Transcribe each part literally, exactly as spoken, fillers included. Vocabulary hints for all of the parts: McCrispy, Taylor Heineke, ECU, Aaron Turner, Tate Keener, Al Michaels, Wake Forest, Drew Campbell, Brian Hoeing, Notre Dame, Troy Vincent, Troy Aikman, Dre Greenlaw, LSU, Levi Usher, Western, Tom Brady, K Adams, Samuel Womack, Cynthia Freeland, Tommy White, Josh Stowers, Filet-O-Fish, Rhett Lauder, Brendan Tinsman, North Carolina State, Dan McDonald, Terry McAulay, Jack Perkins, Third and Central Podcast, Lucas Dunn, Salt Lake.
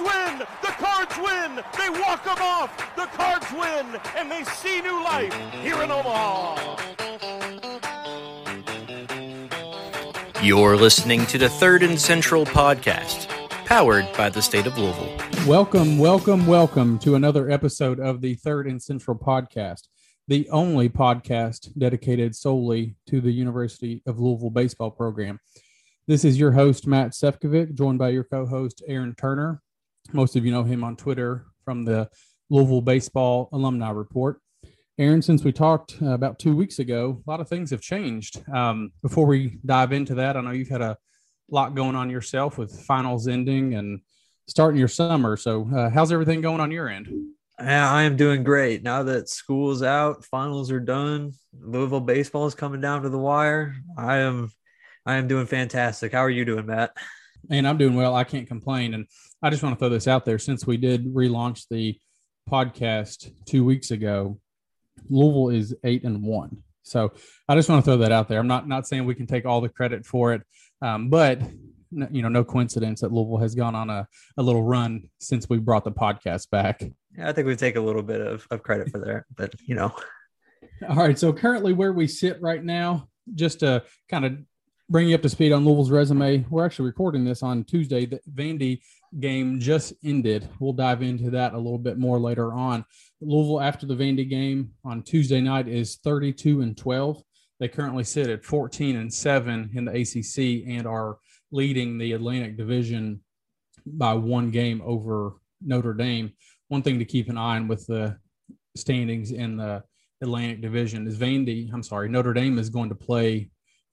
Win! The Cards win! They walk them off! The Cards win! And they see new life here in Omaha! You're listening to the Third and Central Podcast, powered by the state of Louisville. Welcome, welcome, welcome to another episode of the Third and Central Podcast, the only podcast dedicated solely to the University of Louisville baseball program. This is your host, Matt Sefcovic, joined by your co-host, Aaron Turner. Most of you know him on Twitter from the Louisville Baseball Alumni Report. Aaron, since we talked about two weeks ago, a lot of things have changed. Um, before we dive into that, I know you've had a lot going on yourself with finals ending and starting your summer. So uh, how's everything going on your end? I am doing great. Now that school's out, finals are done, Louisville baseball is coming down to the wire. I am, I am doing fantastic. How are you doing, Matt? And I'm doing well. I can't complain. And I just want to throw this out there. Since we did relaunch the podcast two weeks ago, Louisville is eight and one. So I just want to throw that out there. I'm not not saying we can take all the credit for it, um, but you know, no coincidence that Louisville has gone on a, a little run since we brought the podcast back. Yeah, I think we take a little bit of, of credit for that, but you know. All right. So currently where we sit right now, just to kind of bring you up to speed on Louisville's resume. We're actually recording this on Tuesday. The Vandy game just ended. We'll dive into that a little bit more later on. Louisville, after the Vandy game on Tuesday night, is thirty-two and twelve. They currently sit at fourteen and seven in the A C C and are leading the Atlantic Division by one game over Notre Dame. One thing to keep an eye on with the standings in the Atlantic Division is Vandy, I'm sorry, Notre Dame is going to play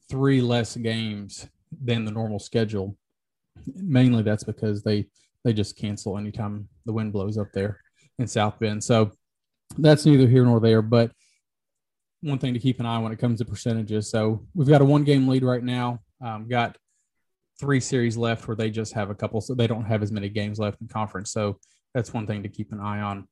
three less games than the normal schedule. Mainly that's because they, they just cancel anytime the wind blows up there in South Bend. So that's neither here nor there, but one thing to keep an eye on when it comes to percentages. So we've got a one game lead right now. Um, got three series left where they just have a couple, so they don't have as many games left in conference. So that's one thing to keep an eye on.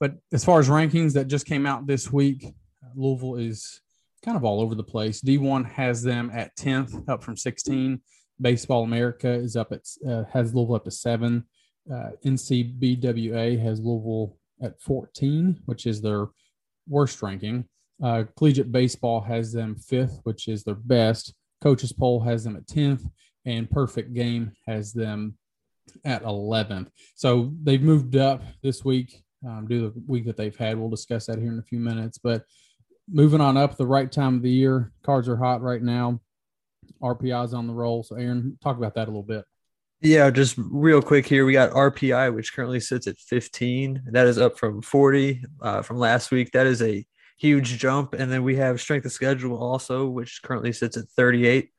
But as far as rankings that just came out this week, Louisville is kind of all over the place. D one has them at tenth, up from sixteen. Baseball America is up at uh, has Louisville up to seven. Uh, N C B W A has Louisville at fourteen, which is their worst ranking. Uh, Collegiate Baseball has them fifth, which is their best. Coaches Poll has them at tenth, and Perfect Game has them at eleventh. So they've moved up this week um, due to the week that they've had. We'll discuss that here in a few minutes, but moving on up, the right time of the year. Cards are hot right now. R P I is on the roll. So, Aaron, talk about that a little bit. Yeah, just real quick here. We got R P I, which currently sits at fifteen. That is up from forty uh, from last week. That is a huge jump. And then we have strength of schedule also, which currently sits at thirty-eight.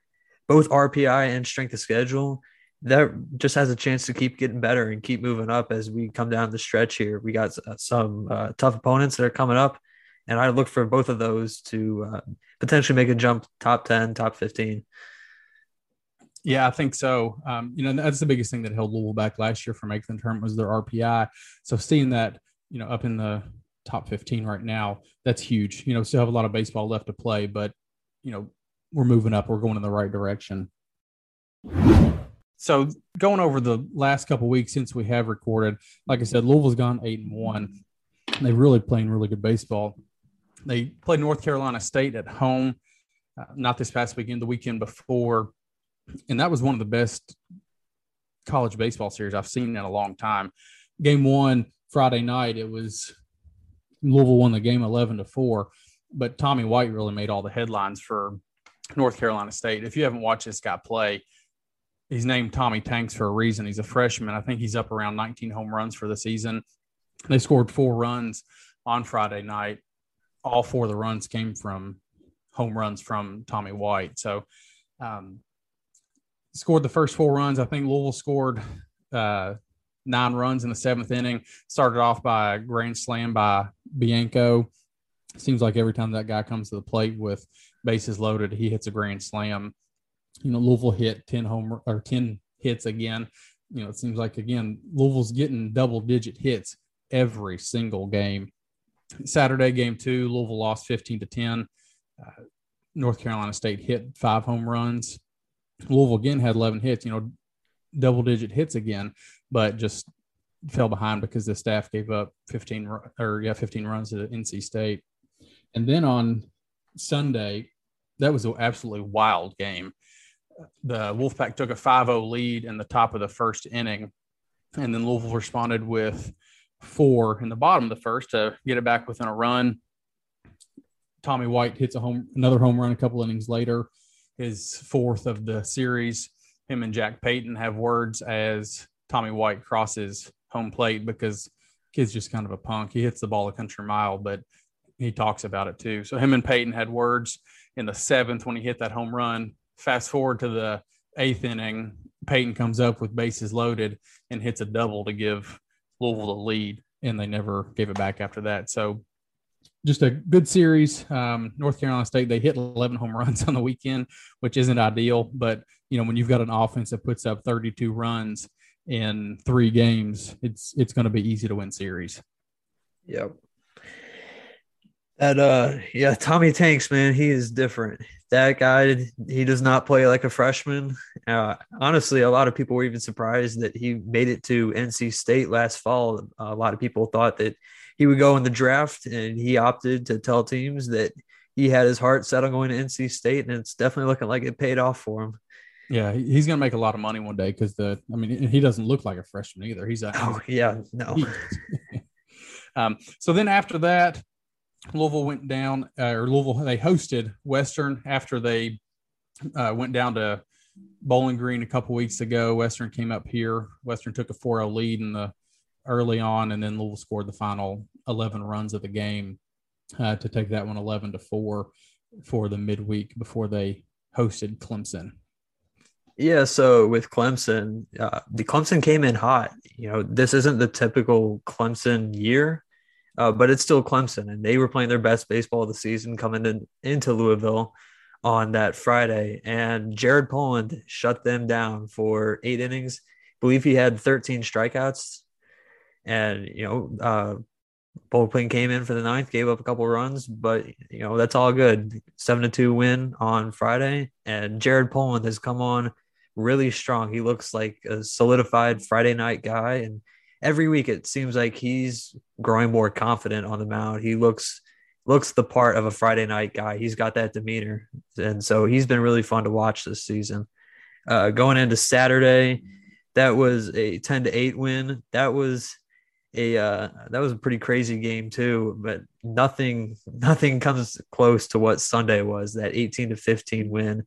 Both R P I and strength of schedule, that just has a chance to keep getting better and keep moving up as we come down the stretch here. We got some uh, tough opponents that are coming up. And I look for both of those to uh, potentially make a jump top ten, top fifteen. Yeah, I think so. Um, you know, that's the biggest thing that held Louisville back last year from making the tournament was their R P I. So seeing that, you know, up in the top fifteen right now, that's huge. You know, still have a lot of baseball left to play, but, you know, we're moving up. We're going in the right direction. So going over the last couple of weeks since we have recorded, like I said, Louisville's gone eight and one. They're really playing really good baseball. They played North Carolina State at home, uh, not this past weekend, the weekend before. And that was one of the best college baseball series I've seen in a long time. Game one, Friday night, it was Louisville won the game eleven to four, but Tommy White really made all the headlines for North Carolina State. If you haven't watched this guy play, he's named Tommy Tanks for a reason. He's a freshman. I think he's up around nineteen home runs for the season. They scored four runs on Friday night. All four of the runs came from home runs from Tommy White. So um, scored the first four runs. I think Louisville scored uh, nine runs in the seventh inning. Started off by a grand slam by Bianco. Seems like every time that guy comes to the plate with bases loaded, he hits a grand slam. You know, Louisville hit ten home or ten hits again. You know, it seems like, again, Louisville's getting double-digit hits every single game. Saturday, game two, Louisville lost fifteen to ten. Uh, North Carolina State hit five home runs. Louisville again had eleven hits, you know, double-digit hits again, but just fell behind because the staff gave up fifteen or yeah, fifteen runs to N C State. And then on Sunday, that was an absolutely wild game. The Wolfpack took a five oh lead in the top of the first inning, and then Louisville responded with four in the bottom of the first to get it back within a run. Tommy White hits a home, another home run a couple innings later, his fourth of the series. Him and Jack Payton have words as Tommy White crosses home plate because kid's just kind of a punk. He hits the ball a country mile, but he talks about it too. So him and Payton had words in the seventh when he hit that home run. Fast forward to the eighth inning, Payton comes up with bases loaded and hits a double to give Louisville the lead, and they never gave it back after that. So just a good series. Um, North Carolina State, they hit eleven home runs on the weekend, which isn't ideal. But, you know, when you've got an offense that puts up thirty-two runs in three games, it's it's going to be easy to win series. Yep. That, uh, yeah, Tommy Tanks, man, he is different. That guy, he does not play like a freshman. Uh, honestly, a lot of people were even surprised that he made it to N C State last fall. A lot of people thought that he would go in the draft, and he opted to tell teams that he had his heart set on going to N C State, and it's definitely looking like it paid off for him. Yeah, he's going to make a lot of money one day because, the I mean, he doesn't look like a freshman either. He's a – Oh, yeah, no. He, um, so then after that, Louisville went down, uh, or Louisville, they hosted Western after they uh, went down to Bowling Green a couple weeks ago. Western came up here. Western took a four oh lead in the early on, and then Louisville scored the final eleven runs of the game uh, to take that one eleven to four for the midweek before they hosted Clemson. Yeah, so with Clemson, uh, the Clemson came in hot. You know, this isn't the typical Clemson year. Uh, but it's still Clemson, and they were playing their best baseball of the season coming in, into Louisville on that Friday. And Jared Poland shut them down for eight innings. I believe he had thirteen strikeouts. And, you know, uh, Poland came in for the ninth, gave up a couple runs, but, you know, that's all good. seven to two win on Friday. And Jared Poland has come on really strong. He looks like a solidified Friday night guy, and every week it seems like he's growing more confident on the mound. He looks looks the part of a Friday night guy. He's got that demeanor, and so he's been really fun to watch this season. Uh, going into Saturday, that was a ten to eight win. That was a uh, that was a pretty crazy game too, but nothing nothing comes close to what Sunday was, that eighteen to fifteen win.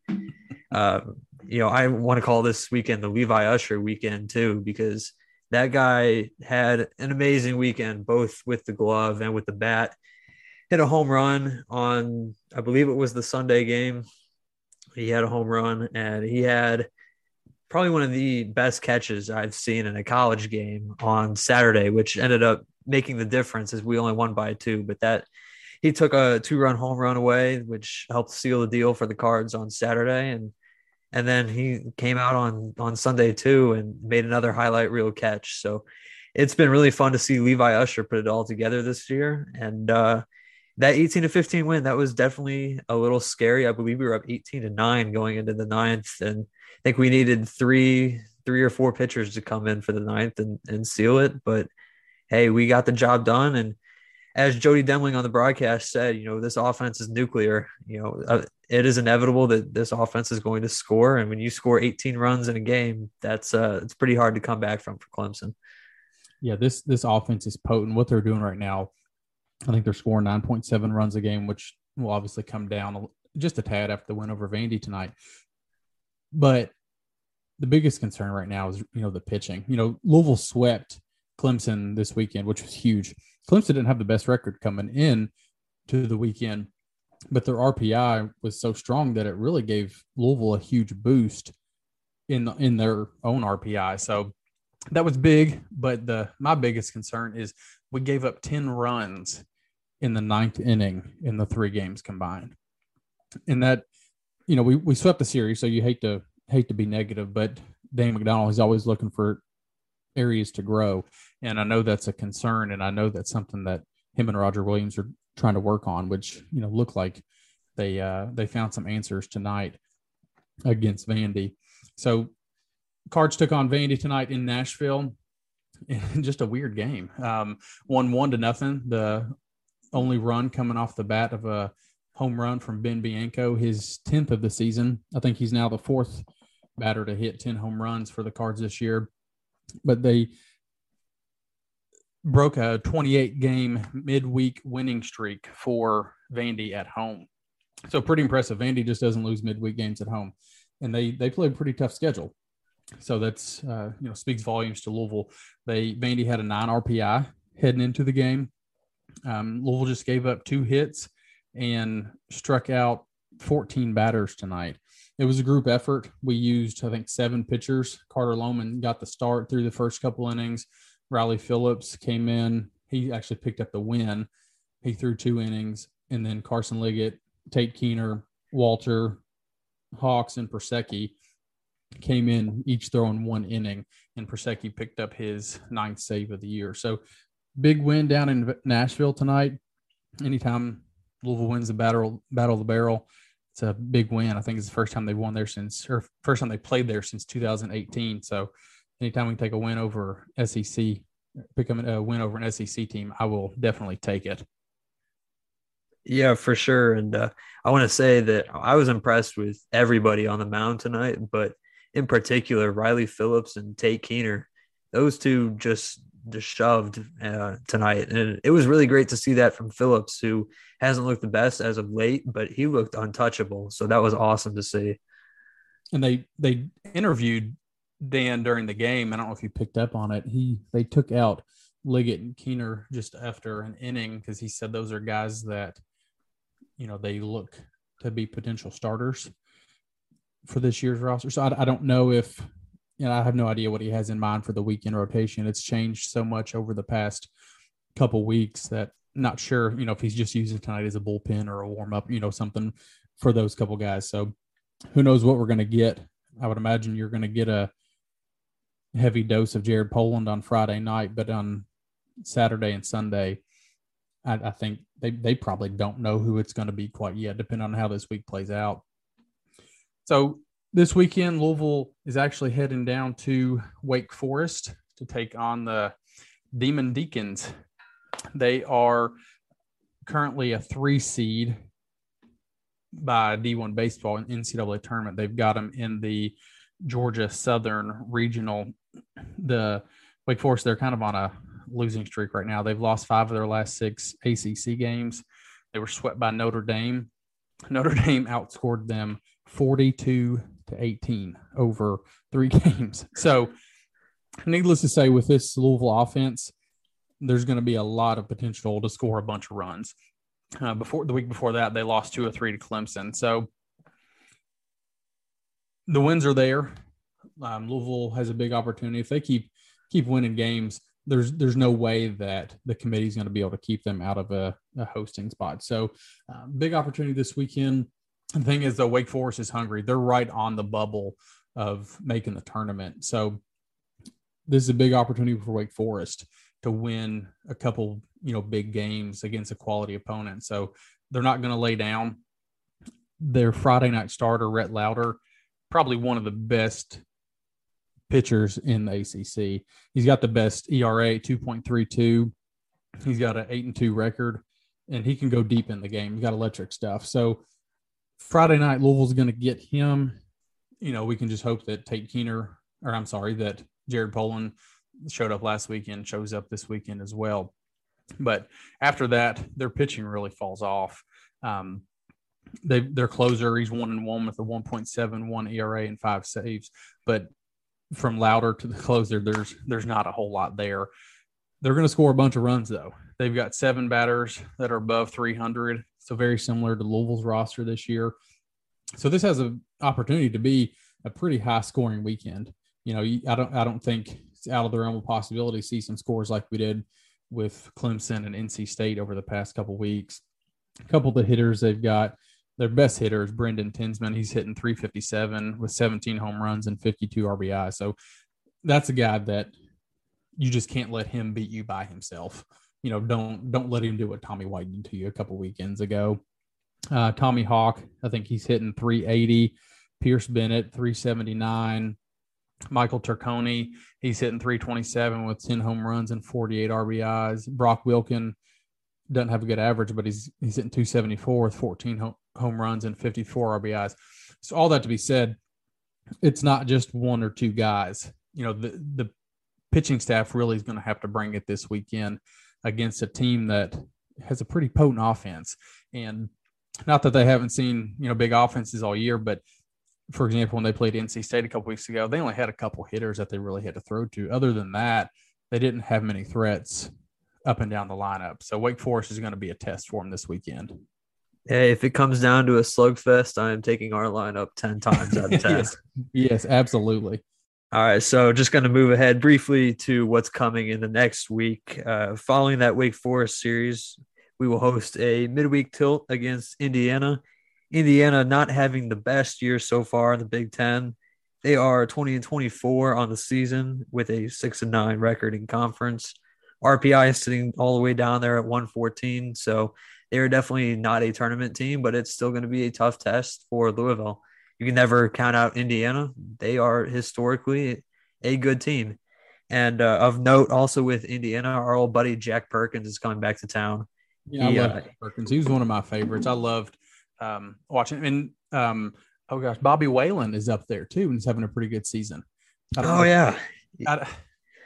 Uh, you know, I want to call this weekend the Levi Usher weekend too, because that guy had an amazing weekend, both with the glove and with the bat. Hit a home run on, I believe it was the Sunday game. He had a home run, and he had probably one of the best catches I've seen in a college game on Saturday, which ended up making the difference as we only won by two. But that he took a two-run home run away, which helped seal the deal for the Cards on Saturday. And And then he came out on, on Sunday, too, and made another highlight reel catch. So it's been really fun to see Levi Usher put it all together this year. And uh, that eighteen to fifteen win, that was definitely a little scary. I believe we were up eighteen to nine going into the ninth. And I think we needed three three or four pitchers to come in for the ninth and, and seal it. But, hey, we got the job done. And as Jody Demling on the broadcast said, you know, this offense is nuclear. You know, uh, it is inevitable that this offense is going to score. And when you score eighteen runs in a game, that's uh, it's pretty hard to come back from for Clemson. Yeah, this this offense is potent. What they're doing right now, I think they're scoring nine point seven runs a game, which will obviously come down just a tad after the win over Vandy tonight. But the biggest concern right now is, you know, the pitching. You know, Louisville swept Clemson this weekend, which was huge. Clemson didn't have the best record coming in to the weekend, but their R P I was so strong that it really gave Louisville a huge boost in the, in their own R P I. So that was big, but the my biggest concern is we gave up ten runs in the ninth inning in the three games combined. And that, you know, we, we swept the series, so you hate to hate to be negative, but Dan McDonald is always looking for areas to grow. And I know that's a concern, and I know that's something that him and Roger Williams are trying to work on, which, you know, looked like they uh, they found some answers tonight against Vandy. So Cards took on Vandy tonight in Nashville. Just a weird game. Um, won one to nothing. The only run coming off the bat of a home run from Ben Bianco, his tenth of the season. I think he's now the fourth batter to hit ten home runs for the Cards this year. But they broke a twenty-eight game midweek winning streak for Vandy at home. So pretty impressive. Vandy just doesn't lose midweek games at home. And they they played a pretty tough schedule. So that's, uh, you know, speaks volumes to Louisville. They Vandy had a nine R P I heading into the game. Um, Louisville just gave up two hits and struck out fourteen batters tonight. It was a group effort. We used, I think, seven pitchers. Carter Lohman got the start through the first couple innings. Riley Phillips came in. He actually picked up the win. He threw two innings. And then Carson Liggett, Tate Keener, Walter, Hawks, and Prosecchi came in, each throwing one inning, and Prosecchi picked up his ninth save of the year. So big win down in Nashville tonight. Anytime Louisville wins the battle, battle of the barrel, it's a big win. I think it's the first time they've won there since, or first time they played there since two thousand eighteen. So anytime we can take a win over S E C, become a win over an S E C team, I will definitely take it. Yeah, for sure. And uh, I want to say that I was impressed with everybody on the mound tonight, but in particular, Riley Phillips and Tate Keener, those two just just shoved uh, tonight. And it was really great to see that from Phillips, who hasn't looked the best as of late, but he looked untouchable. So that was awesome to see. And they they interviewed Dan during the game. I don't know if you picked up on it. He They took out Liggett and Keener just after an inning because he said those are guys that, you know, they look to be potential starters for this year's roster. So I, I don't know if, you know, I have no idea what he has in mind for the weekend rotation. It's changed so much over the past couple weeks that I'm not sure, you know, if he's just using tonight as a bullpen or a warm up, you know, something for those couple guys. So who knows what we're going to get. I would imagine you're going to get a heavy dose of Jared Poland on Friday night, but on Saturday and Sunday, I, I think they, they probably don't know who it's going to be quite yet, depending on how this week plays out. So this weekend, Louisville is actually heading down to Wake Forest to take on the Demon Deacons. They are currently a three seed by D one baseball in N C double A tournament. They've got them in the Georgia Southern Regional. The Wake Forest, they're kind of on a losing streak right now. They've lost five of their last six A C C games. They were swept by Notre Dame. Notre Dame outscored them forty-two to eighteen over three games. So needless to say, with this Louisville offense, there's going to be a lot of potential to score a bunch of runs. Uh, before the week before that, they lost two or three to Clemson. So the wins are there. Um, Louisville has a big opportunity. If they keep keep winning games, there's there's no way that the committee's going to be able to keep them out of a, a hosting spot. So uh, big opportunity this weekend. The thing is, though, Wake Forest is hungry. They're right on the bubble of making the tournament. So this is a big opportunity for Wake Forest to win a couple, you know, big games against a quality opponent. So they're not going to lay down. Their Friday night starter, Rhett Lauder, probably one of the best pitchers in the A C C. He's got the best E R A, two point three two. He's got an eight and two record, and he can go deep in the game. He's got electric stuff. So Friday night, Louisville's going to get him. You know, we can just hope that Tate Keener, or I'm sorry, that Jared Poland showed up last weekend, shows up this weekend as well. But after that, their pitching really falls off. Um, they, their closer, he's one and one with a one point seven one E R A and five saves. But from Lauder to the closer, there's there's not a whole lot there. They're going to score a bunch of runs, though. They've got seven batters that are above three hundred, so very similar to Louisville's roster this year. So this has an opportunity to be a pretty high-scoring weekend. You know, I don't I don't think it's out of the realm of possibility to see some scores like we did with Clemson and N C State over the past couple weeks. A couple of the hitters they've got, their best hitter is Brendan Tinsman. He's hitting three fifty-seven with seventeen home runs and fifty-two R B I. So that's a guy that you just can't let him beat you by himself. You know, don't don't let him do what Tommy White did to you a couple weekends ago. Uh, Tommy Hawk, I think he's hitting three eighty. Pierce Bennett, three seventy-nine. Michael Turconi, he's hitting three twenty-seven with ten home runs and forty-eight R B Is. Brock Wilkin doesn't have a good average, but he's he's hitting two seventy-four with fourteen home, home runs and fifty-four R B Is. So all that to be said, it's not just one or two guys. You know, the the pitching staff really is going to have to bring it this weekend against a team that has a pretty potent offense. And not that they haven't seen, you know, big offenses all year, but for example, when they played N C State a couple weeks ago, they only had a couple hitters that they really had to throw to. Other than that, they didn't have many threats up and down the lineup. So Wake Forest is going to be a test for them this weekend. Hey, if it comes down to a slugfest, I am taking our lineup ten times out of ten. yes. yes, absolutely. All right, so just going to move ahead briefly to what's coming in the next week. Uh, following that Wake Forest series, we will host a midweek tilt against Indiana. Indiana not having the best year so far in the Big Ten. They are twenty and twenty-four on the season with a six and nine record in conference. R P I is sitting all the way down there at one fourteen, so they are definitely not a tournament team, but it's still going to be a tough test for Louisville. You can never count out Indiana. They are historically a good team. And uh, of note, also with Indiana, our old buddy Jack Perkins is coming back to town. Yeah, he, I love uh, Perkins. He was one of my favorites. I loved um, watching. And, um, oh, gosh, Bobby Whalen is up there, too, and he's having a pretty good season. Oh, know. yeah. I,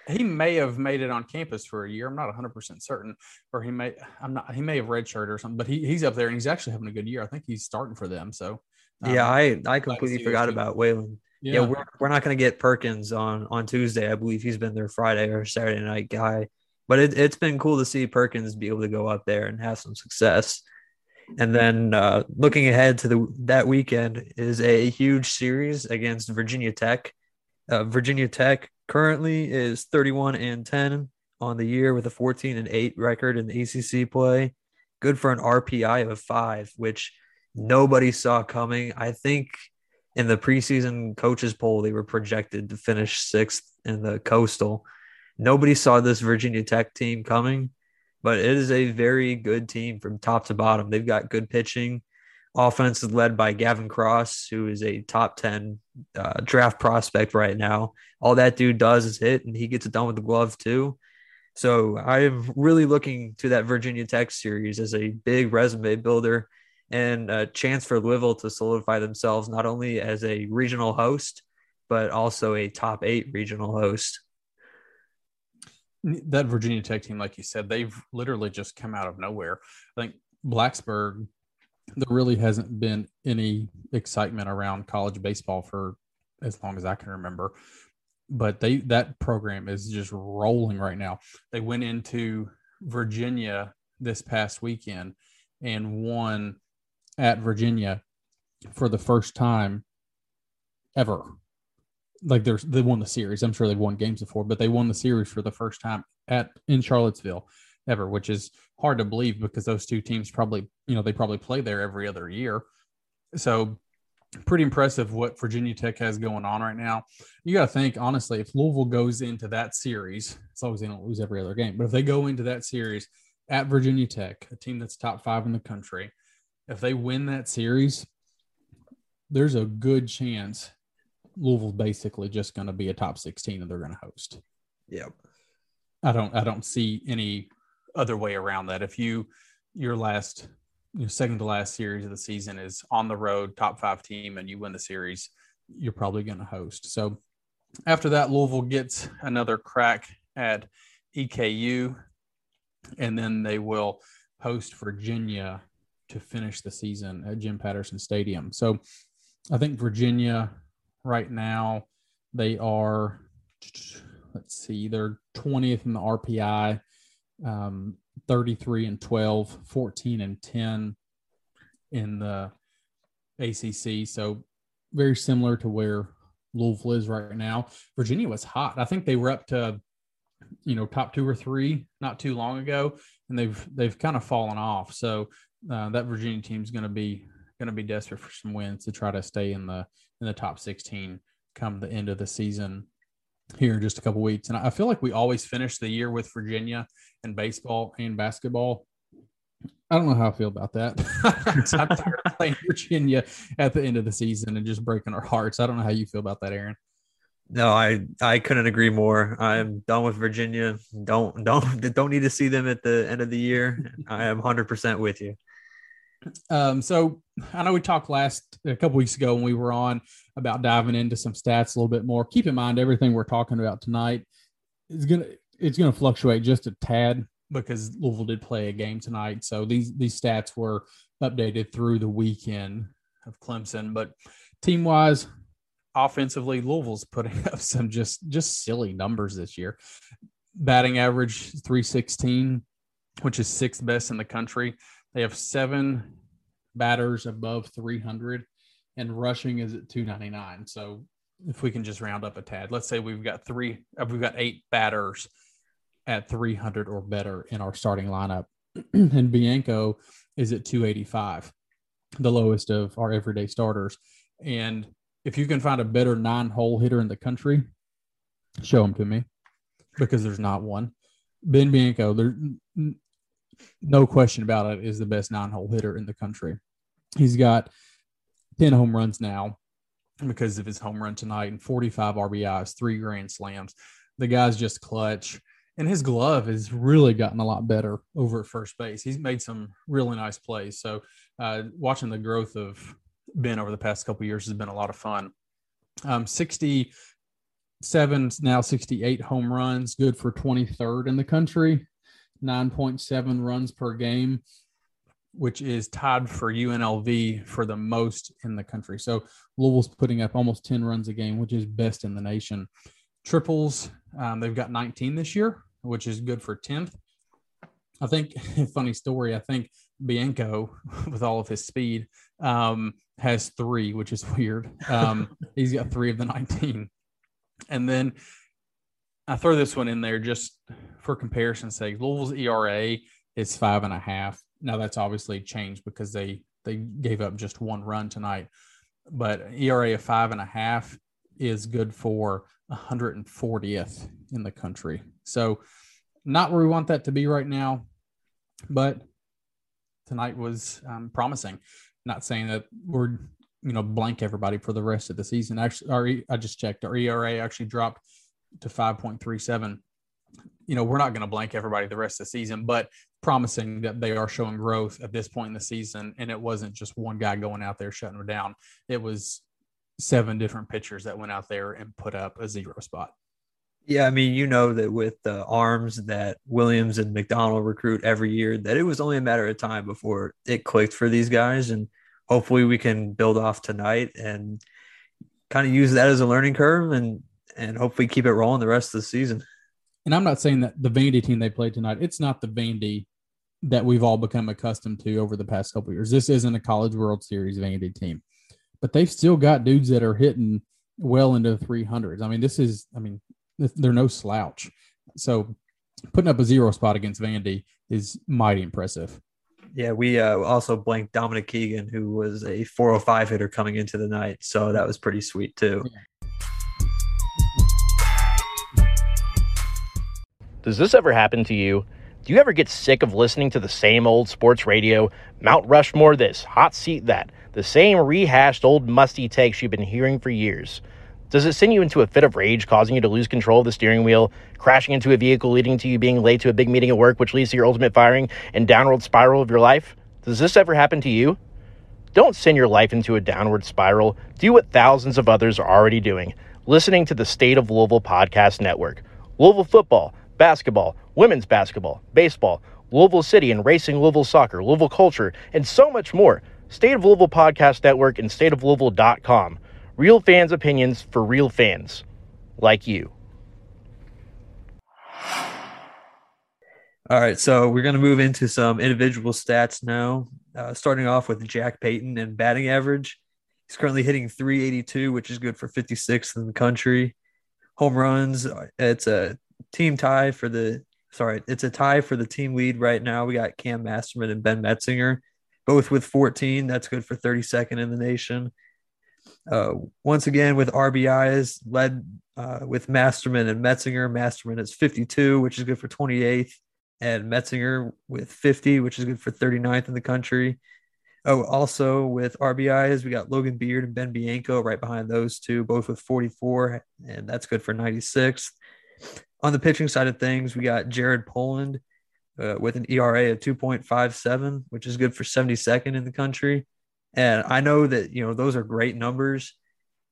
he may have made it on campus for a year. I'm not one hundred percent certain. Or he may I'm not. He may have redshirted or something, but he, he's up there, and he's actually having a good year. I think he's starting for them, so. Yeah, I, I completely forgot about Whalen. Yeah. yeah, we're we're not going to get Perkins on, on Tuesday. I believe he's been their Friday or Saturday night guy. But it, it's been cool to see Perkins be able to go up there and have some success. And then uh, looking ahead to the that weekend is a huge series against Virginia Tech. Uh, Virginia Tech currently is thirty-one and ten on the year with a fourteen and eight record in the A C C play. Good for an R P I of five, which nobody saw coming. I think in the preseason coaches poll, they were projected to finish sixth in the Coastal. Nobody saw this Virginia Tech team coming, but it is a very good team from top to bottom. They've got good pitching. Offense is led by Gavin Cross, who is a top ten uh, draft prospect right now. All that dude does is hit, and he gets it done with the glove too. So I'm really looking to that Virginia Tech series as a big resume builder and a chance for Louisville to solidify themselves not only as a regional host, but also a top eight regional host. That Virginia Tech team, like you said, they've literally just come out of nowhere. I think Blacksburg, there really hasn't been any excitement around college baseball for as long as I can remember. But they that program is just rolling right now. They went into Virginia this past weekend and won at Virginia for the first time ever. Like there's, they won the series. I'm sure they've won games before, but they won the series for the first time at in Charlottesville ever, which is hard to believe because those two teams probably, you know, they probably play there every other year. So pretty impressive what Virginia Tech has going on right now. You got to think, honestly, if Louisville goes into that series, it's always they don't lose every other game, but if they go into that series at Virginia Tech, a team that's top five in the country, if they win that series, there's a good chance Louisville's basically just going to be a top sixteen and they're going to host. Yep. I don't, I don't see any other way around that. If you, your last, your second to last series of the season is on the road, top five team, and you win the series, you're probably going to host. So after that, Louisville gets another crack at E K U, and then they will host Virginia to finish the season at Jim Patterson Stadium. So I think Virginia right now, they are, let's see, they're twentieth in the R P I, um, thirty-three and twelve, fourteen and ten in the A C C. So very similar to where Louisville is right now. Virginia was hot. I think they were up to, you know, top two or three not too long ago, and they've they've kind of fallen off. So uh, that Virginia team's going to be going to be desperate for some wins to try to stay in the in the top sixteen come the end of the season here in just a couple weeks. And I feel like we always finish the year with Virginia in baseball and basketball. I don't know how I feel about that. I'm tired of playing Virginia at the end of the season and just breaking our hearts. I don't know how you feel about that, Aaron. No, I, I couldn't agree more. I'm done with Virginia. Don't don't don't need to see them at the end of the year. I am one hundred percent with you. Um, so I know we talked last a couple weeks ago when we were on about diving into some stats a little bit more. Keep in mind, everything we're talking about tonight is gonna it's gonna fluctuate just a tad, because Louisville did play a game tonight. So these these stats were updated through the weekend of Clemson. But team-wise, offensively, Louisville's putting up some just, just silly numbers this year. Batting average, three sixteen, which is sixth best in the country. They have seven batters above three hundred, and rushing is at two ninety-nine. So if we can just round up a tad, let's say we've got three, we've got eight batters at three hundred or better in our starting lineup. And Bianco is at two eighty-five, the lowest of our everyday starters. And if you can find a better nine-hole hitter in the country, show him to me, because there's not one. Ben Bianco, there, no question about it, is the best nine-hole hitter in the country. He's got ten home runs now because of his home run tonight, and forty-five R B Is, three grand slams. The guy's just clutch. And his glove has really gotten a lot better over at first base. He's made some really nice plays. So uh, watching the growth of Ben over the past couple of years has been a lot of fun. Um, sixty-seven, now sixty-eight home runs, good for twenty-third in the country, nine point seven runs per game, which is tied for U N L V for the most in the country. So Louisville's putting up almost ten runs a game, which is best in the nation. Triples, um, they've got nineteen this year, which is good for tenth. I think, funny story, I think Bianco, with all of his speed, um, has three, which is weird. Um, he's got three of the nineteen. And then I throw this one in there just for comparison's sake. Louisville's E R A is five and a half. Now, that's obviously changed because they, they gave up just one run tonight. But E R A of five and a half is good for one hundred fortieth in the country. So not where we want that to be right now, but tonight was um, promising. Not saying that we're, you know, blank everybody for the rest of the season. Actually, our, I just checked. Our E R A actually dropped to five point three seven. You know, we're not going to blank everybody the rest of the season, but promising that they are showing growth at this point in the season. And it wasn't just one guy going out there shutting them down. It was seven different pitchers that went out there and put up a zero spot. Yeah, I mean, you know that with the arms that Williams and McDonald recruit every year, that it was only a matter of time before it clicked for these guys. And hopefully we can build off tonight and kind of use that as a learning curve and and hopefully keep it rolling the rest of the season. And I'm not saying that the Vandy team they played tonight, it's not the Vandy that we've all become accustomed to over the past couple of years. This isn't a College World Series Vandy team. But they've still got dudes that are hitting well into the three hundreds. I mean, this is, I mean, they're no slouch. So putting up a zero spot against Vandy is mighty impressive. Yeah, we uh, also blanked Dominic Keegan, who was a four oh five hitter coming into the night. So that was pretty sweet too. Does this ever happen to you? Do you ever get sick of listening to the same old sports radio, Mount Rushmore this, hot seat that, the same rehashed old musty takes you've been hearing for years? Does it send you into a fit of rage, causing you to lose control of the steering wheel, crashing into a vehicle, leading to you being late to a big meeting at work, which leads to your ultimate firing and downward spiral of your life? Does this ever happen to you? Don't send your life into a downward spiral. Do what thousands of others are already doing, listening to the State of Louisville Podcast Network. Louisville football, basketball, women's basketball, baseball, Louisville City and racing, Louisville soccer, Louisville culture, and so much more. State of Louisville Podcast Network and state of louisville dot com. Real fans' opinions for real fans like you. All right, so we're going to move into some individual stats now, uh, starting off with Jack Payton and batting average. He's currently hitting three eighty-two, which is good for fifty-sixth in the country. Home runs, it's a team tie for the – sorry, it's a tie for the team lead right now. We got Cam Masterman and Ben Metzinger, both with fourteen. That's good for thirty-second in the nation. Uh, once again, with R B Is, led uh, with Masterman and Metzinger. Masterman is fifty-two, which is good for twenty-eighth, and Metzinger with fifty, which is good for thirty-ninth in the country. Oh, also with R B Is, we got Logan Beard and Ben Bianco right behind those two, both with forty-four, and that's good for ninety-sixth. On the pitching side of things, we got Jared Poland uh, with an E R A of two point five seven, which is good for seventy-second in the country. And I know that, you know, those are great numbers,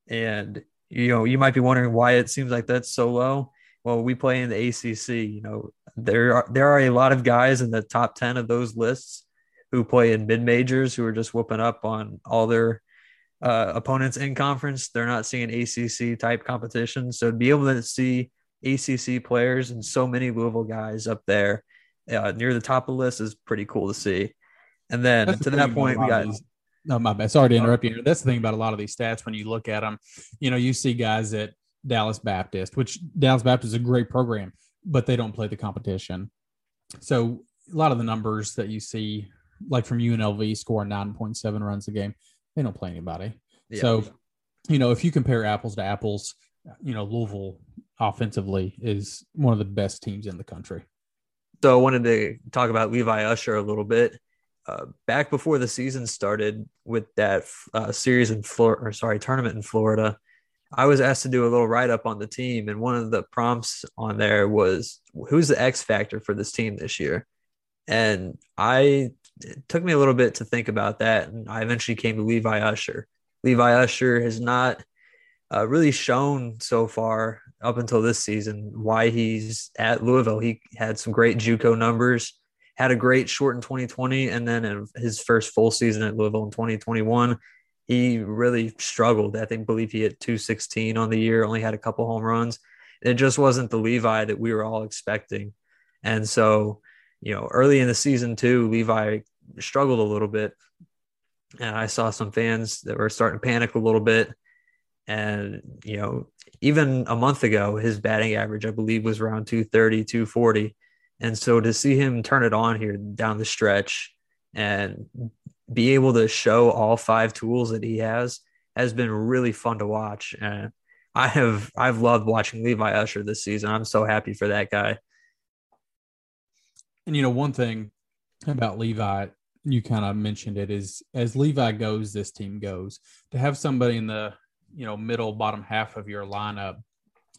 and, you know, you might be wondering why it seems like that's so low. Well, we play in the A C C. You know, there are, there are a lot of guys in the top ten of those lists who play in mid-majors who are just whooping up on all their uh, opponents in conference. They're not seeing A C C-type competition. So to be able to see A C C players and so many Louisville guys up there uh, near the top of the list is pretty cool to see. And then That's to that point, we got – No, my bad. Sorry to interrupt you. That's the thing about a lot of these stats. When you look at them, you know, you see guys at Dallas Baptist, which Dallas Baptist is a great program, but they don't play the competition. So a lot of the numbers that you see, like from U N L V scoring nine point seven runs a game, they don't play anybody. Yeah. So, you know, if you compare apples to apples, you know, Louisville offensively is one of the best teams in the country. So I wanted to talk about Levi Usher a little bit. Uh, back before the season started with that uh, series in Florida, or sorry, tournament in Florida, I was asked to do a little write-up on the team. And one of the prompts on there was, who's the X factor for this team this year? And I, it took me a little bit to think about that. And I eventually came to Levi Usher. Levi Usher has not uh, really shown so far up until this season why he's at Louisville. He had some great JUCO numbers, had a great short in twenty twenty, and then in his first full season at Louisville in twenty twenty-one, he really struggled. I think, believe he hit two sixteen on the year, only had a couple home runs. It just wasn't the Levi that we were all expecting. And so, you know, early in the season too, Levi struggled a little bit. And I saw some fans that were starting to panic a little bit. And, you know, even a month ago, his batting average, I believe, was around two thirty, two forty. And so to see him turn it on here down the stretch and be able to show all five tools that he has has been really fun to watch. And I have, I've loved watching Levi Usher this season. I'm so happy for that guy. And, you know, one thing about Levi, you kind of mentioned it, is as Levi goes, this team goes. To have somebody in the, you know, middle, bottom half of your lineup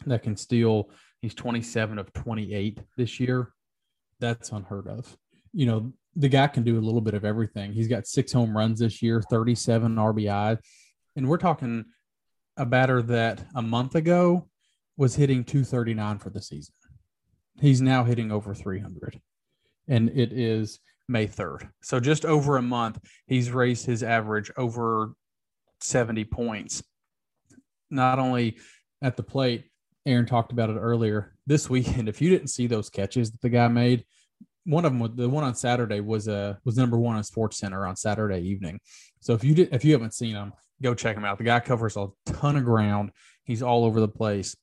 that can steal, he's twenty-seven of twenty-eight this year. That's unheard of. You know, the guy can do a little bit of everything. He's got six home runs this year, thirty-seven R B I. And we're talking a batter that a month ago was hitting two thirty-nine for the season. He's now hitting over three hundred. And it is May third. So just over a month, he's raised his average over seventy points. Not only at the plate, Aaron talked about it earlier this weekend. If you didn't see those catches that the guy made, one of them, the one on Saturday, was a was number one on SportsCenter on Saturday evening. So if you did, if you haven't seen him, go check him out. The guy covers a ton of ground. He's all over the place,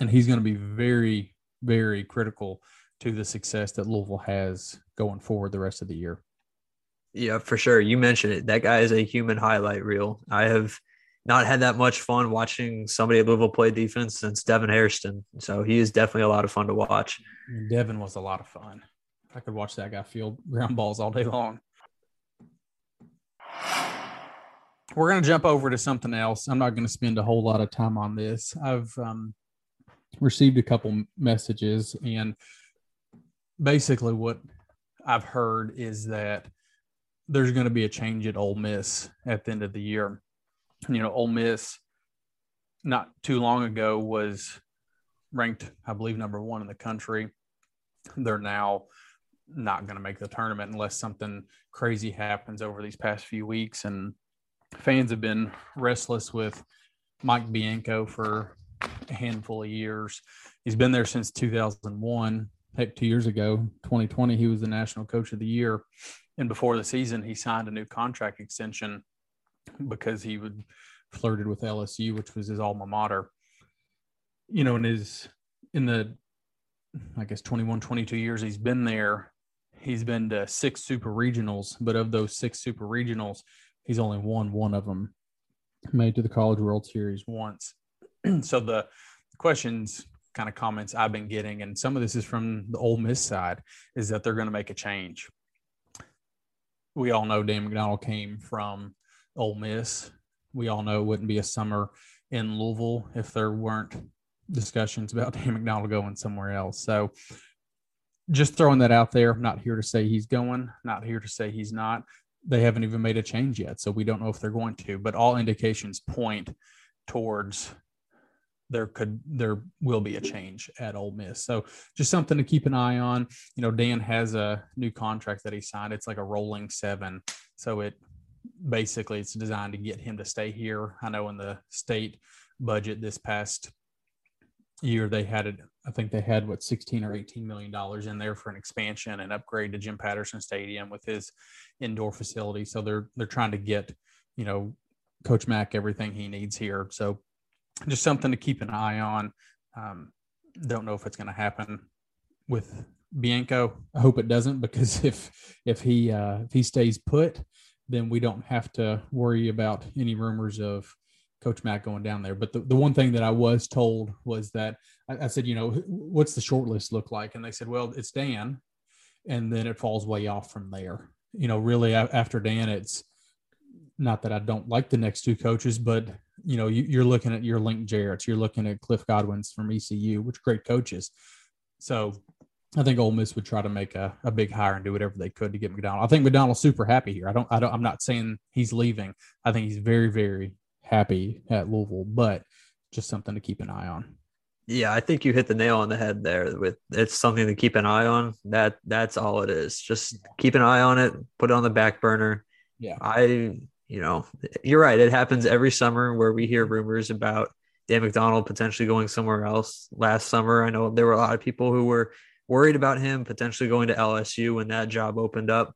and he's going to be very, very critical to the success that Louisville has going forward the rest of the year. Yeah, for sure. You mentioned it. That guy is a human highlight reel. I have not had that much fun watching somebody at Louisville play defense since Devin Hairston. So he is definitely a lot of fun to watch. Devin was a lot of fun. I could watch that guy field ground balls all day long. We're going to jump over to something else. I'm not going to spend a whole lot of time on this. I've um, received a couple messages, and basically what I've heard is that there's going to be a change at Ole Miss at the end of the year. You know, Ole Miss not too long ago was ranked, I believe, number one in the country. They're now not going to make the tournament unless something crazy happens over these past few weeks. And fans have been restless with Mike Bianco for a handful of years. He's been there since two thousand one. Heck, two years ago, twenty twenty, he was the National Coach of the Year. And before the season, he signed a new contract extension because he would flirted with L S U, which was his alma mater, you know, in his, in the, I guess, twenty-one, twenty-two years he's been there, he's been to six super regionals, but of those six super regionals, he's only won one of them, made to the College World Series once. So the questions, kind of comments I've been getting, and some of this is from the Ole Miss side, is that they're going to make a change. We all know Dan McDonald came from Ole Miss. We all know it wouldn't be a summer in Louisville if there weren't discussions about Dan McDonald going somewhere else. So just throwing that out there, I'm not here to say he's going, not here to say he's not. They haven't even made a change yet, so we don't know if they're going to. But all indications point towards there could, there will be a change at Ole Miss. So just something to keep an eye on. You know, Dan has a new contract that he signed. It's like a rolling seven. So it basically, it's designed to get him to stay here. I know in the state budget this past year, they had it, I think they had what, sixteen or eighteen million dollars in there for an expansion and upgrade to Jim Patterson Stadium with his indoor facility. So they're, they're trying to get, you know, Coach Mack everything he needs here. So just something to keep an eye on. Um, don't know if it's going to happen with Bianco. I hope it doesn't, because if if he uh, if he stays put, then we don't have to worry about any rumors of Coach Mack going down there. But the, the one thing that I was told was that I, I said, you know, what's the short list look like? And they said, well, it's Dan, and then it falls way off from there. You know, really after Dan, it's not that I don't like the next two coaches, but you know, you, you're looking at your Link Jarrett's, you're looking at Cliff Godwin's from E C U, which are great coaches. So I think Ole Miss would try to make a, a big hire and do whatever they could to get McDonald. I think McDonald's super happy here. I don't, I don't, I'm not saying he's leaving. I think he's very, very happy at Louisville, but just something to keep an eye on. Yeah, I think you hit the nail on the head there with it's something to keep an eye on. That that's all it is. Just keep an eye on it, put it on the back burner. Yeah. I, you know, you're right. It happens every summer where we hear rumors about Dan McDonald potentially going somewhere else. Last summer, I know there were a lot of people who were worried about him potentially going to L S U when that job opened up.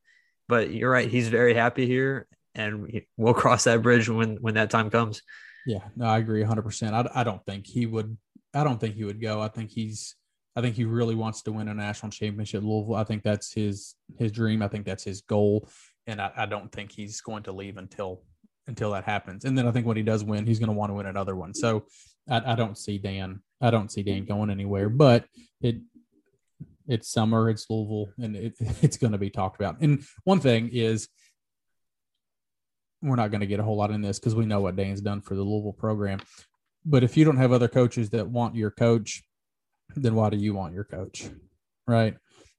But you're right. He's very happy here, and we'll cross that bridge when, when that time comes. Yeah, no, I agree one hundred percent. I, I don't think he would – I don't think he would go. I think he's – I think he really wants to win a national championship at Louisville. I think that's his his dream. I think that's his goal. And I, I don't think he's going to leave until until that happens. And then I think when he does win, he's going to want to win another one. So I, I don't see Dan. I don't see Dan going anywhere. But it it's summer, it's Louisville, and it, it's going to be talked about. And one thing is, we're not going to get a whole lot in this because we know what Dan's done for the Louisville program. But if you don't have other coaches that want your coach, then why do you want your coach, right?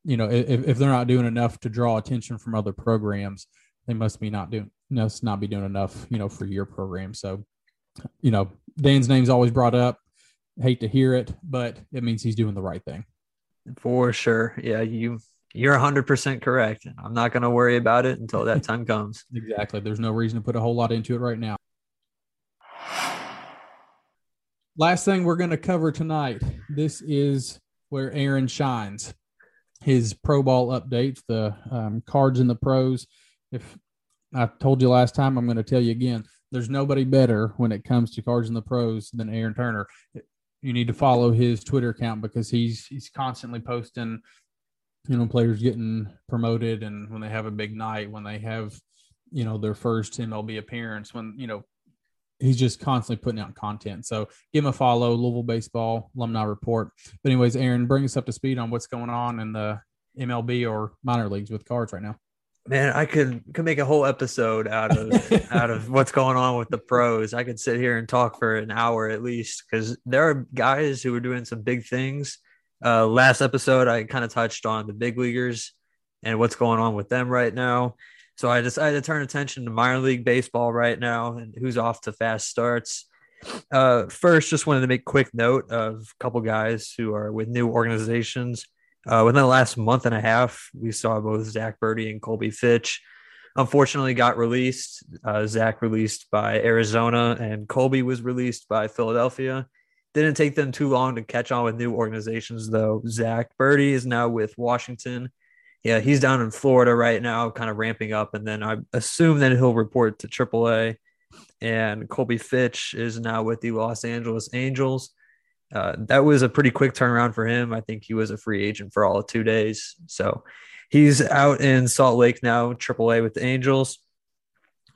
You know, if, if they're not doing enough to draw attention from other programs, they must be not doing, must not be doing enough, you know, for your program. So, you know, Dan's name's always brought up. Hate to hear it, but it means he's doing the right thing. For sure. Yeah, you, you're one hundred percent correct. I'm not going to worry about it until that time comes. Exactly. There's no reason to put a whole lot into it right now. Last thing we're going to cover tonight. This is where Aaron shines. His pro ball updates, the um, cards and the pros. If I told you last time, I'm going to tell you again, there's nobody better when it comes to cards and the pros than Aaron Turner. You need to follow his Twitter account because he's, he's constantly posting, you know, players getting promoted. And when they have a big night, when they have, you know, their first M L B appearance, when, you know, he's just constantly putting out content. So give him a follow, Louisville Baseball Alumni Report. But anyways, Aaron, bring us up to speed on what's going on in the M L B or minor leagues with cards right now. Man, I could could make a whole episode out of out of what's going on with the pros. I could sit here and talk for an hour at least because there are guys who are doing some big things. Uh, last episode, I kind of touched on the big leaguers and what's going on with them right now. So I decided to turn attention to minor league baseball right now and who's off to fast starts. Uh, first, just wanted to make quick note of a couple guys who are with new organizations. Uh, within the last month and a half, we saw both Zach Birdie and Colby Fitch unfortunately got released. Uh, Zach released by Arizona and Colby was released by Philadelphia. Didn't take them too long to catch on with new organizations, though. Zach Birdie is now with Washington. Yeah, he's down in Florida right now, kind of ramping up, and then I assume that he'll report to triple A. and Colby Fitch is now with the Los Angeles Angels. Uh, that was a pretty quick turnaround for him. I think he was a free agent for all of two days. So he's out in Salt Lake now, triple A with the Angels.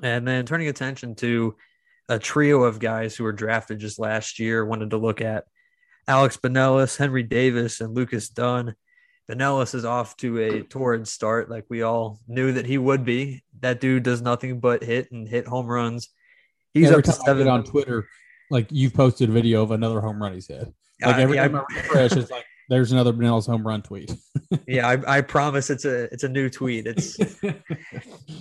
And then turning attention to a trio of guys who were drafted just last year, wanted to look at Alex Binelas, Henry Davis, and Lucas Dunn. Binelas is off to a torrid start like we all knew that he would be. That dude does nothing but hit and hit home runs. He's every up to seven on Twitter. Like, you've posted a video of another home run he's hit. Like, every time I refresh, it's like there's another Binelas home run tweet. yeah, I, I promise it's a it's a new tweet. It's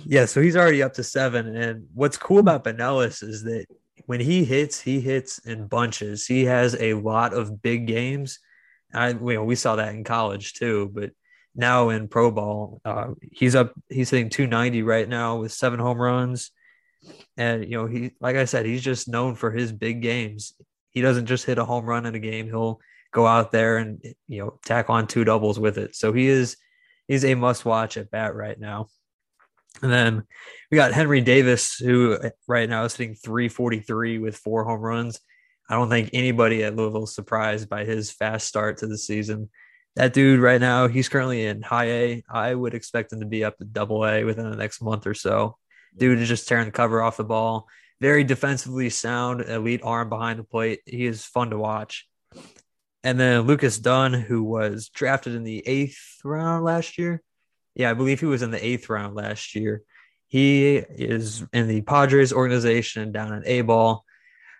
yeah. So he's already up to seven. And what's cool about Binelas is that when he hits, he hits in bunches. He has a lot of big games. I you know, we saw that in college too, but now in pro ball, uh, he's up. He's hitting two ninety right now with seven home runs. And, you know, he, like I said, he's just known for his big games. He doesn't just hit a home run in a game. He'll go out there and, you know, tack on two doubles with it. So he is, he's a must watch at bat right now. And then we got Henry Davis, who right now is hitting three forty-three with four home runs. I don't think anybody at Louisville is surprised by his fast start to the season. That dude right now, he's currently in high A. I would expect him to be up to double A within the next month or so. Dude is just tearing the cover off the ball. Very defensively sound, elite arm behind the plate. He is fun to watch. And then Lucas Dunn, who was drafted in the eighth round last year. Yeah, I believe he was in the eighth round last year. He is in the Padres organization down in A-ball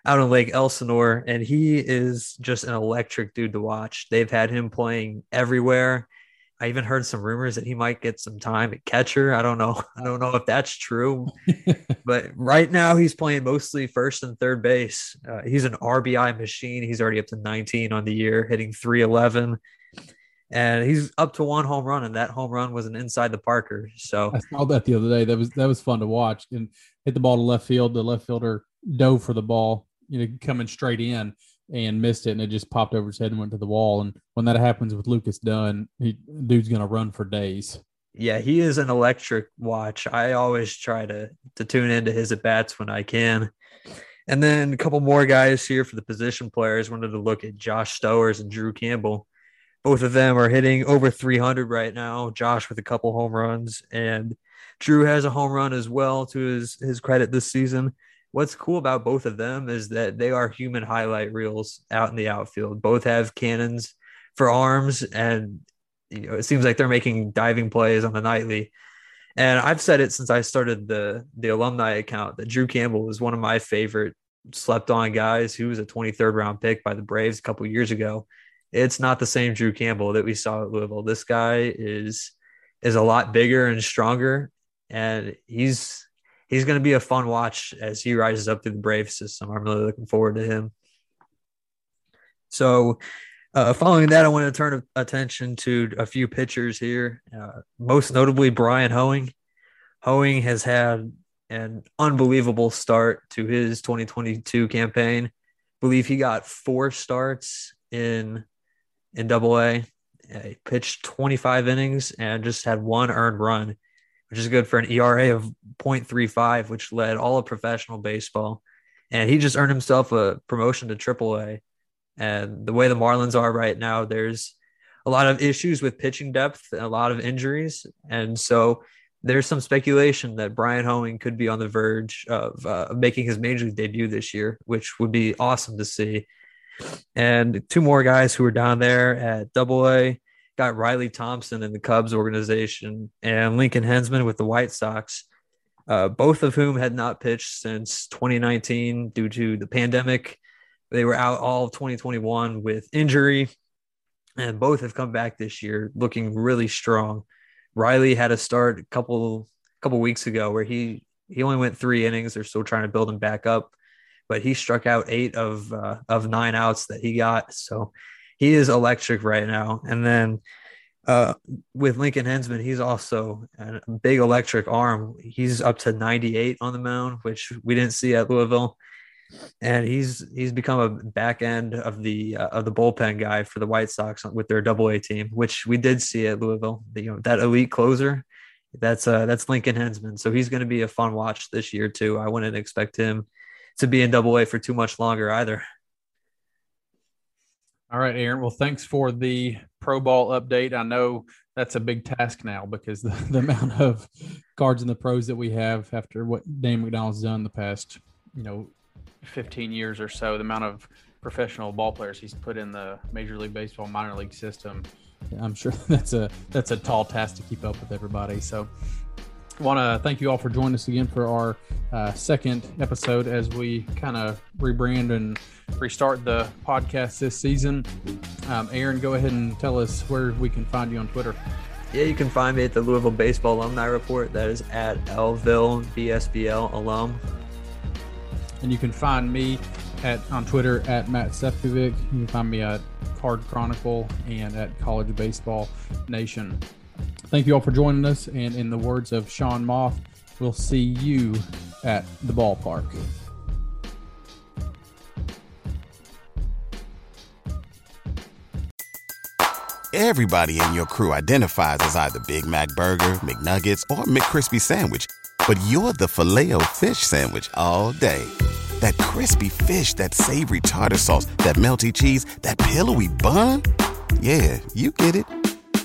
out in Lake Elsinore, and he is just an electric dude to watch. They've had him playing everywhere. I even heard some rumors that he might get some time at catcher. I don't know. I don't know if that's true, but right now he's playing mostly first and third base. Uh, he's an R B I machine. He's already up to nineteen on the year, hitting three eleven, and he's up to one home run. And that home run was an inside the Parker. So I saw that the other day. That was, that was fun to watch, and hit the ball to left field. The left fielder dove for the ball, you know, coming straight in, and missed it, and it just popped over his head and went to the wall. And when that happens with Lucas Dunn, he, dude's going to run for days. Yeah, he is an electric watch. I always try to to tune into his at-bats when I can. And then a couple more guys here for the position players. Wanted to look at Josh Stowers and Drew Campbell. Both of them are hitting over three hundred right now, Josh with a couple home runs, and Drew has a home run as well to his, his credit this season. What's cool about both of them is that they are human highlight reels out in the outfield. Both have cannons for arms, and you know, it seems like they're making diving plays on the nightly. And I've said it since I started the, the alumni account that Drew Campbell is one of my favorite slept-on guys. He was a twenty-third round pick by the Braves a couple years ago. It's not the same Drew Campbell that we saw at Louisville. This guy is is a lot bigger and stronger, and he's – he's going to be a fun watch as he rises up through the Brave system. I'm really looking forward to him. So uh, following that, I want to turn attention to a few pitchers here, uh, most notably Brian Hoeing. Hoeing has had an unbelievable start to his twenty twenty-two campaign. I believe he got four starts in in Double A. He pitched twenty-five innings and just had one earned run, which is good for an E R A of point three five, which led all of professional baseball. And he just earned himself a promotion to triple A. And the way the Marlins are right now, there's a lot of issues with pitching depth and a lot of injuries. And so there's some speculation that Brian Hoeing could be on the verge of uh, making his major league debut this year, which would be awesome to see. And two more guys who are down there at double A. Got Riley Thompson in the Cubs organization and Lincoln Hensman with the White Sox, uh, both of whom had not pitched since twenty nineteen due to the pandemic. They were out all of twenty twenty-one with injury, and both have come back this year looking really strong. Riley had a start a couple couple weeks ago where he he only went three innings. They're still trying to build him back up, but he struck out eight of uh, of nine outs that he got. So he is electric right now. And then uh, with Lincoln Hensman, he's also a big electric arm. He's up to ninety-eight on the mound, which we didn't see at Louisville. And he's he's become a back end of the uh, of the bullpen guy for the White Sox with their double A team, which we did see at Louisville. The, you know, that elite closer That's uh, that's Lincoln Hensman. So he's going to be a fun watch this year too. I wouldn't expect him to be in Double A for too much longer either. All right, Aaron. Well, thanks for the Pro Ball update. I know that's a big task now because the, the amount of cards in the pros that we have after what Dan McDonald's done the past, you know, fifteen years or so, the amount of professional ball players he's put in the Major League Baseball minor league system. Yeah, I'm sure that's a that's a tall task to keep up with everybody. So I want to thank you all for joining us again for our uh, second episode as we kind of rebrand and restart the podcast this season. Um, Aaron, go ahead and tell us where we can find you on Twitter. Yeah, you can find me at the Louisville Baseball Alumni Report. That is at Lville B S B L alum. And you can find me at on Twitter at Matt Sefcovic. You can find me at Card Chronicle and at College Baseball Nation. Thank you all for joining us. And in the words of Sean Moff, we'll see you at the ballpark. Everybody in your crew identifies as either Big Mac Burger, McNuggets, or McCrispy Sandwich. But you're the Filet-O-Fish Sandwich all day. That crispy fish, that savory tartar sauce, that melty cheese, that pillowy bun. Yeah, you get it.